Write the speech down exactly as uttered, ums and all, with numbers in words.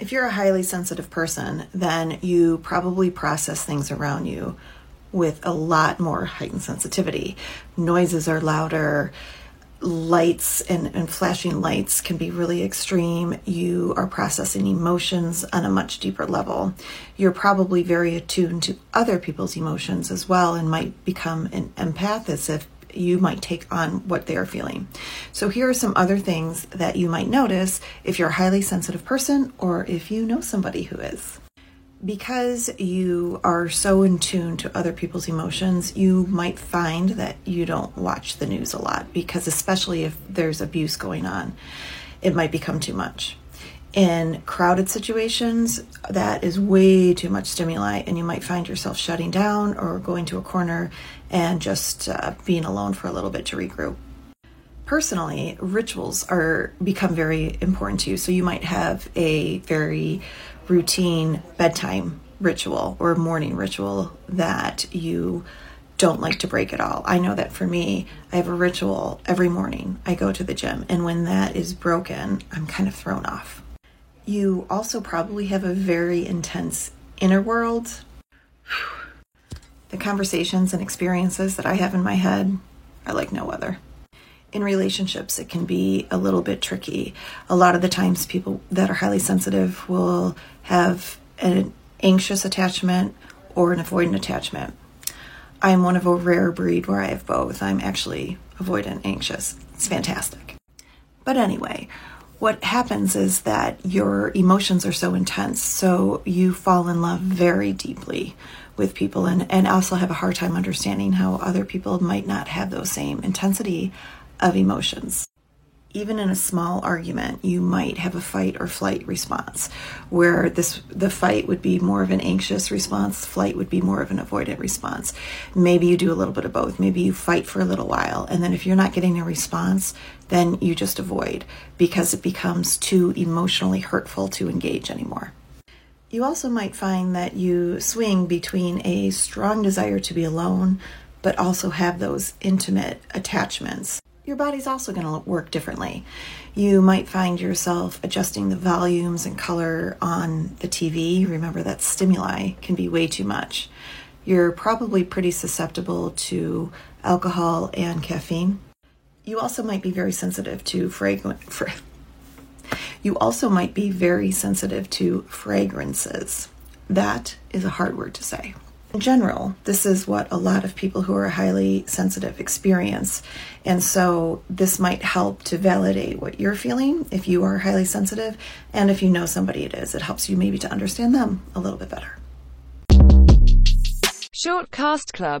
if you're a highly sensitive person, then you probably process things around you with a lot more heightened sensitivity. Noises are louder, lights and, and flashing lights can be really extreme. You are processing emotions on a much deeper level. You're probably very attuned to other people's emotions as well and might become an empath, as if you might take on what they're feeling. So here are some other things that you might notice if you're a highly sensitive person or if you know somebody who is. Because you are so in tune to other people's emotions, you might find that you don't watch the news a lot, because especially if there's abuse going on, it might become too much. In crowded situations, that is way too much stimuli, and you might find yourself shutting down or going to a corner and just uh, being alone for a little bit to regroup. Personally, rituals are become very important to you. So you might have a very routine bedtime ritual or morning ritual that you don't like to break at all. I know that for me, I have a ritual every morning. I go to the gym, and when that is broken, I'm kind of thrown off. You also probably have a very intense inner world. The conversations and experiences that I have in my head are like no other. In relationships, it can be a little bit tricky. A lot of the times people that are highly sensitive will have an anxious attachment or an avoidant attachment. I'm one of a rare breed where I have both. I'm actually avoidant anxious. It's fantastic. But anyway, what happens is that your emotions are so intense, so you fall in love very deeply with people and, and also have a hard time understanding how other people might not have those same intensity of emotions. Even in a small argument, you might have a fight or flight response, where this the fight would be more of an anxious response, flight would be more of an avoidant response. Maybe you do a little bit of both. Maybe you fight for a little while, and then if you're not getting a response, then you just avoid, because it becomes too emotionally hurtful to engage anymore. You also might find that you swing between a strong desire to be alone, but also have those intimate attachments. Your body's also going to work differently. You might find yourself adjusting the volumes and color on the T V. Remember that stimuli can be way too much. You're probably pretty susceptible to alcohol and caffeine. You also might be very sensitive to fragrant. Fra- you also might be very sensitive to fragrances. That is a hard word to say. In general, this is what a lot of people who are highly sensitive experience. And so this might help to validate what you're feeling if you are highly sensitive. And if you know somebody it is, it helps you maybe to understand them a little bit better. Shortcast Club.